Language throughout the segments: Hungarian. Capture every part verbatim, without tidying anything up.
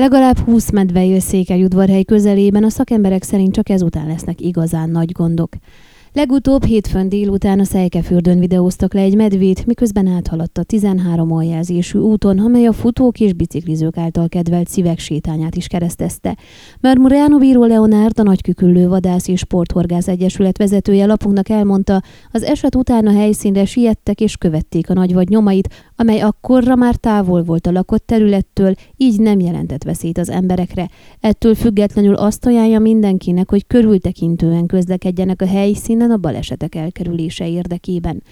Legalább húsz medve él Székelyudvarhely közelében, a szakemberek szerint csak ezután lesznek igazán nagy gondok. Legutóbb hétfőn délután a Szejkefürdőn videóztak le egy medvét, miközben áthaladt a tizenhárom aljelzésű úton, amely a futók és biciklizők által kedvelt Szívek sétányát is keresztezte. Mert Murano Víró Leonárd, a Nagyküküllő Vadász és Sporthorgász Egyesület vezetője lapunknak elmondta, az eset után a helyszínre siettek és követték a nagyvagy nyomait, amely akkorra már távol volt a lakott területtől, így nem jelentett veszélyt az emberekre. Ettől függetlenül azt ajánlja mindenkinek, hogy körültekintően közlekedjenek a helyszínen, a balesetek elkerülése érdekében.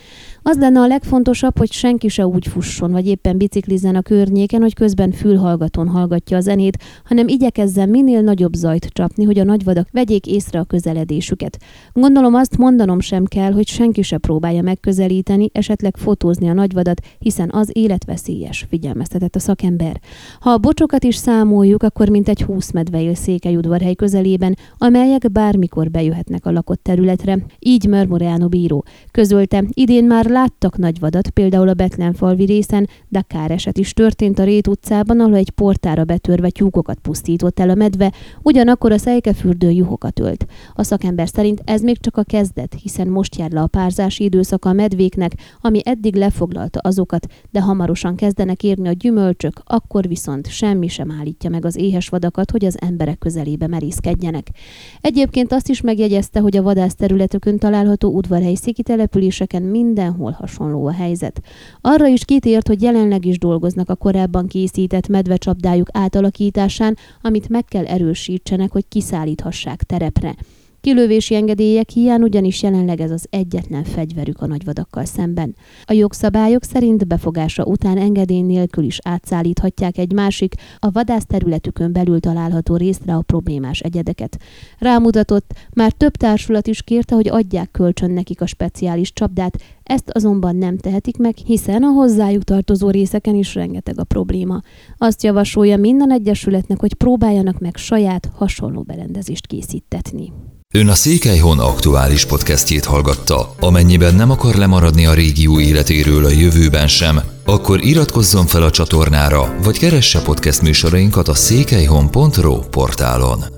Az lenne a legfontosabb, hogy senki se úgy fusson, vagy éppen biciklizzen a környéken, hogy közben fülhallgatón hallgatja a zenét, hanem igyekezzen minél nagyobb zajt csapni, hogy a nagyvadak vegyék észre a közeledésüket. Gondolom, azt mondanom sem kell, hogy senki se próbálja megközelíteni, esetleg fotózni a nagyvadat, hiszen az életveszélyes, figyelmeztetett a szakember. Ha a bocsokat is számoljuk, akkor mintegy húsz medve él Székelyudvarhely közelében, amelyek bármikor bejöhetnek a lakott területre. Így Murano bíró közölte, idén már láttak nagyvadat, például a Betlenfalvi részen, de káreset is történt a Rét utcában, ahol egy portára betörve tyúkokat pusztított el a medve, ugyanakkor a Szejkefürdőn juhokat ölt. A szakember szerint ez még csak a kezdet, hiszen most jár le a párzási időszaka a medvéknek, ami eddig lefoglalta azokat, de hamarosan kezdenek érni a gyümölcsök, akkor viszont semmi sem állítja meg az éhes vadakat, hogy az emberek közelébe merészkedjenek. Egyébként azt is megjegyezte, hogy a vadászterületek található udvarhelyszéki településeken mindenhol hasonló a helyzet. Arra is kitért, hogy jelenleg is dolgoznak a korábban készített medvecsapdájuk átalakításán, amit meg kell erősítsenek, hogy kiszállíthassák terepre. Kilövési engedélyek hiány, ugyanis jelenleg ez az egyetlen fegyverük a nagyvadakkal szemben. A jogszabályok szerint befogása után engedély nélkül is átszállíthatják egy másik, a vadászterületükön belül található részre a problémás egyedeket. Rámutatott, már több társulat is kérte, hogy adják kölcsön nekik a speciális csapdát, ezt azonban nem tehetik meg, hiszen a hozzájuk tartozó részeken is rengeteg a probléma. Azt javasolja minden egyesületnek, hogy próbáljanak meg saját, hasonló berendezést készítetni. Ön a Székelyhon aktuális podcastjét hallgatta. Amennyiben nem akar lemaradni a régió életéről a jövőben sem, akkor iratkozzon fel a csatornára, vagy keresse podcast műsorainkat a székelyhon pont ro portálon.